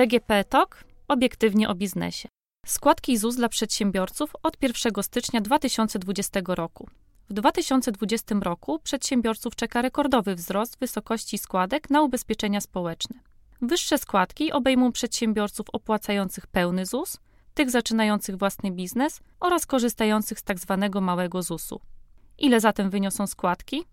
DGP Talk obiektywnie o biznesie. Składki ZUS dla przedsiębiorców od 1 stycznia 2020 roku. W 2020 roku przedsiębiorców czeka rekordowy wzrost wysokości składek na ubezpieczenia społeczne. Wyższe składki obejmą przedsiębiorców opłacających pełny ZUS, tych zaczynających własny biznes oraz korzystających z tzw. małego ZUS-u. Ile zatem wyniosą składki?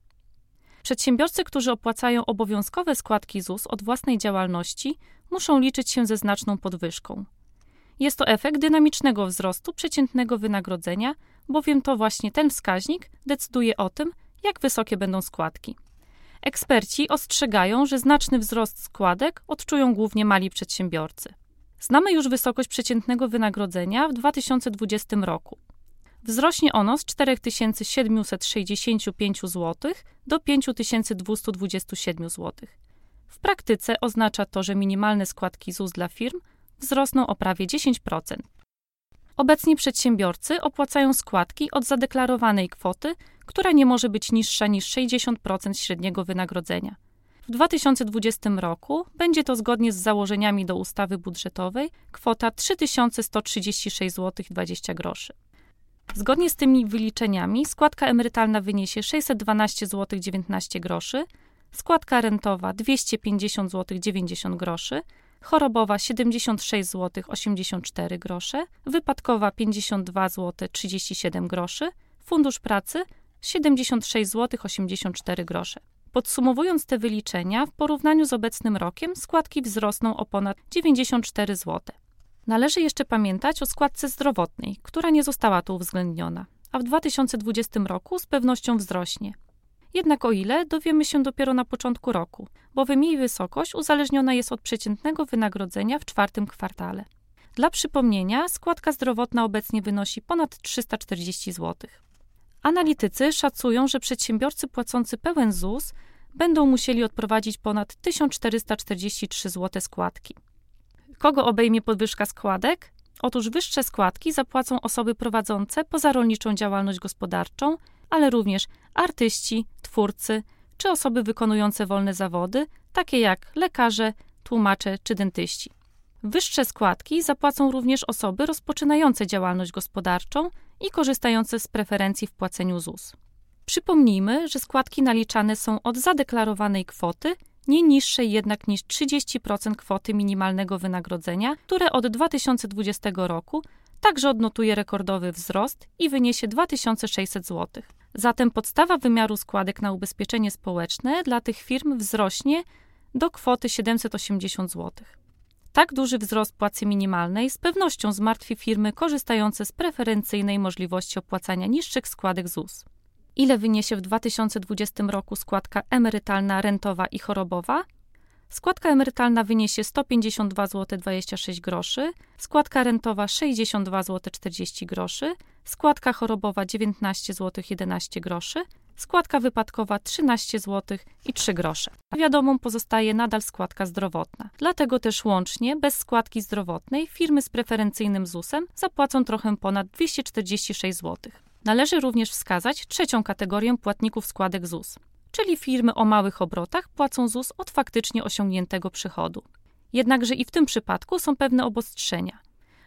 Przedsiębiorcy, którzy opłacają obowiązkowe składki ZUS od własnej działalności, muszą liczyć się ze znaczną podwyżką. Jest to efekt dynamicznego wzrostu przeciętnego wynagrodzenia, bowiem to właśnie ten wskaźnik decyduje o tym, jak wysokie będą składki. Eksperci ostrzegają, że znaczny wzrost składek odczują głównie mali przedsiębiorcy. Znamy już wysokość przeciętnego wynagrodzenia w 2020 roku. Wzrośnie ono z 4765 zł do 5227 zł. W praktyce oznacza to, że minimalne składki ZUS dla firm wzrosną o prawie 10%. Obecnie przedsiębiorcy opłacają składki od zadeklarowanej kwoty, która nie może być niższa niż 60% średniego wynagrodzenia. W 2020 roku będzie to zgodnie z założeniami do ustawy budżetowej kwota 3136,20 zł. Zgodnie z tymi wyliczeniami składka emerytalna wyniesie 612,19 zł, składka rentowa 250,90 zł, chorobowa 76,84 zł, wypadkowa 52,37 zł, fundusz pracy 76,84 zł. Podsumowując te wyliczenia, w porównaniu z obecnym rokiem składki wzrosną o ponad 94 zł. Należy jeszcze pamiętać o składce zdrowotnej, która nie została tu uwzględniona, a w 2020 roku z pewnością wzrośnie. Jednak o ile dowiemy się dopiero na początku roku, bowiem jej wysokość uzależniona jest od przeciętnego wynagrodzenia w czwartym kwartale. Dla przypomnienia, składka zdrowotna obecnie wynosi ponad 340 zł. Analitycy szacują, że przedsiębiorcy płacący pełen ZUS będą musieli odprowadzić ponad 1443 zł składki. Kogo obejmie podwyżka składek? Otóż wyższe składki zapłacą osoby prowadzące pozarolniczą działalność gospodarczą, ale również artyści, twórcy czy osoby wykonujące wolne zawody, takie jak lekarze, tłumacze czy dentyści. Wyższe składki zapłacą również osoby rozpoczynające działalność gospodarczą i korzystające z preferencji w płaceniu ZUS. Przypomnijmy, że składki naliczane są od zadeklarowanej kwoty, nie niższej jednak niż 30% kwoty minimalnego wynagrodzenia, które od 2020 roku także odnotuje rekordowy wzrost i wyniesie 2600 zł. Zatem podstawa wymiaru składek na ubezpieczenie społeczne dla tych firm wzrośnie do kwoty 780 zł. Tak duży wzrost płacy minimalnej z pewnością zmartwi firmy korzystające z preferencyjnej możliwości opłacania niższych składek ZUS. Ile wyniesie w 2020 roku składka emerytalna, rentowa i chorobowa? Składka emerytalna wyniesie 152,26 zł, składka rentowa 62,40 zł, składka chorobowa 19,11 zł, składka wypadkowa 13,03 zł. Wiadomą pozostaje nadal składka zdrowotna. Dlatego też łącznie, bez składki zdrowotnej, firmy z preferencyjnym ZUS-em zapłacą trochę ponad 246 zł. Należy również wskazać trzecią kategorię płatników składek ZUS, czyli firmy o małych obrotach płacą ZUS od faktycznie osiągniętego przychodu. Jednakże i w tym przypadku są pewne obostrzenia,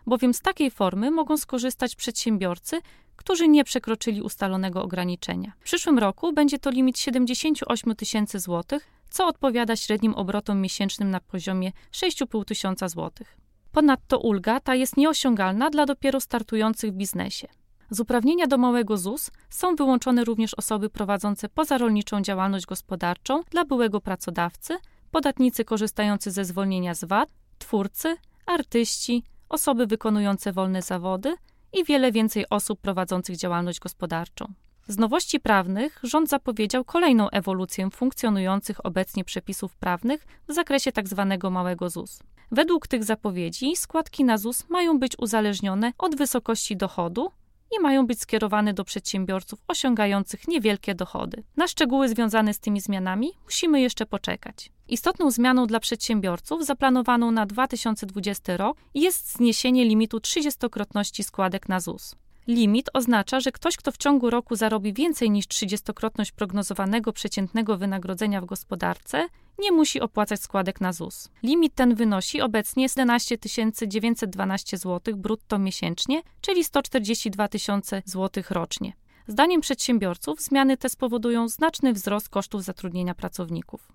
bowiem z takiej formy mogą skorzystać przedsiębiorcy, którzy nie przekroczyli ustalonego ograniczenia. W przyszłym roku będzie to limit 78 000 zł, co odpowiada średnim obrotom miesięcznym na poziomie 6 500 zł. Ponadto ulga ta jest nieosiągalna dla dopiero startujących w biznesie. Z uprawnienia do małego ZUS są wyłączone również osoby prowadzące pozarolniczą działalność gospodarczą dla byłego pracodawcy, podatnicy korzystający ze zwolnienia z VAT, twórcy, artyści, osoby wykonujące wolne zawody i wiele więcej osób prowadzących działalność gospodarczą. Z nowości prawnych rząd zapowiedział kolejną ewolucję funkcjonujących obecnie przepisów prawnych w zakresie tzw. małego ZUS. Według tych zapowiedzi składki na ZUS mają być uzależnione od wysokości dochodu i mają być skierowane do przedsiębiorców osiągających niewielkie dochody. Na szczegóły związane z tymi zmianami musimy jeszcze poczekać. Istotną zmianą dla przedsiębiorców zaplanowaną na 2020 rok jest zniesienie limitu 30-krotności składek na ZUS. Limit oznacza, że ktoś, kto w ciągu roku zarobi więcej niż 30-krotność prognozowanego przeciętnego wynagrodzenia w gospodarce, nie musi opłacać składek na ZUS. Limit ten wynosi obecnie 11 912 zł brutto miesięcznie, czyli 142 000 zł rocznie. Zdaniem przedsiębiorców zmiany te spowodują znaczny wzrost kosztów zatrudnienia pracowników.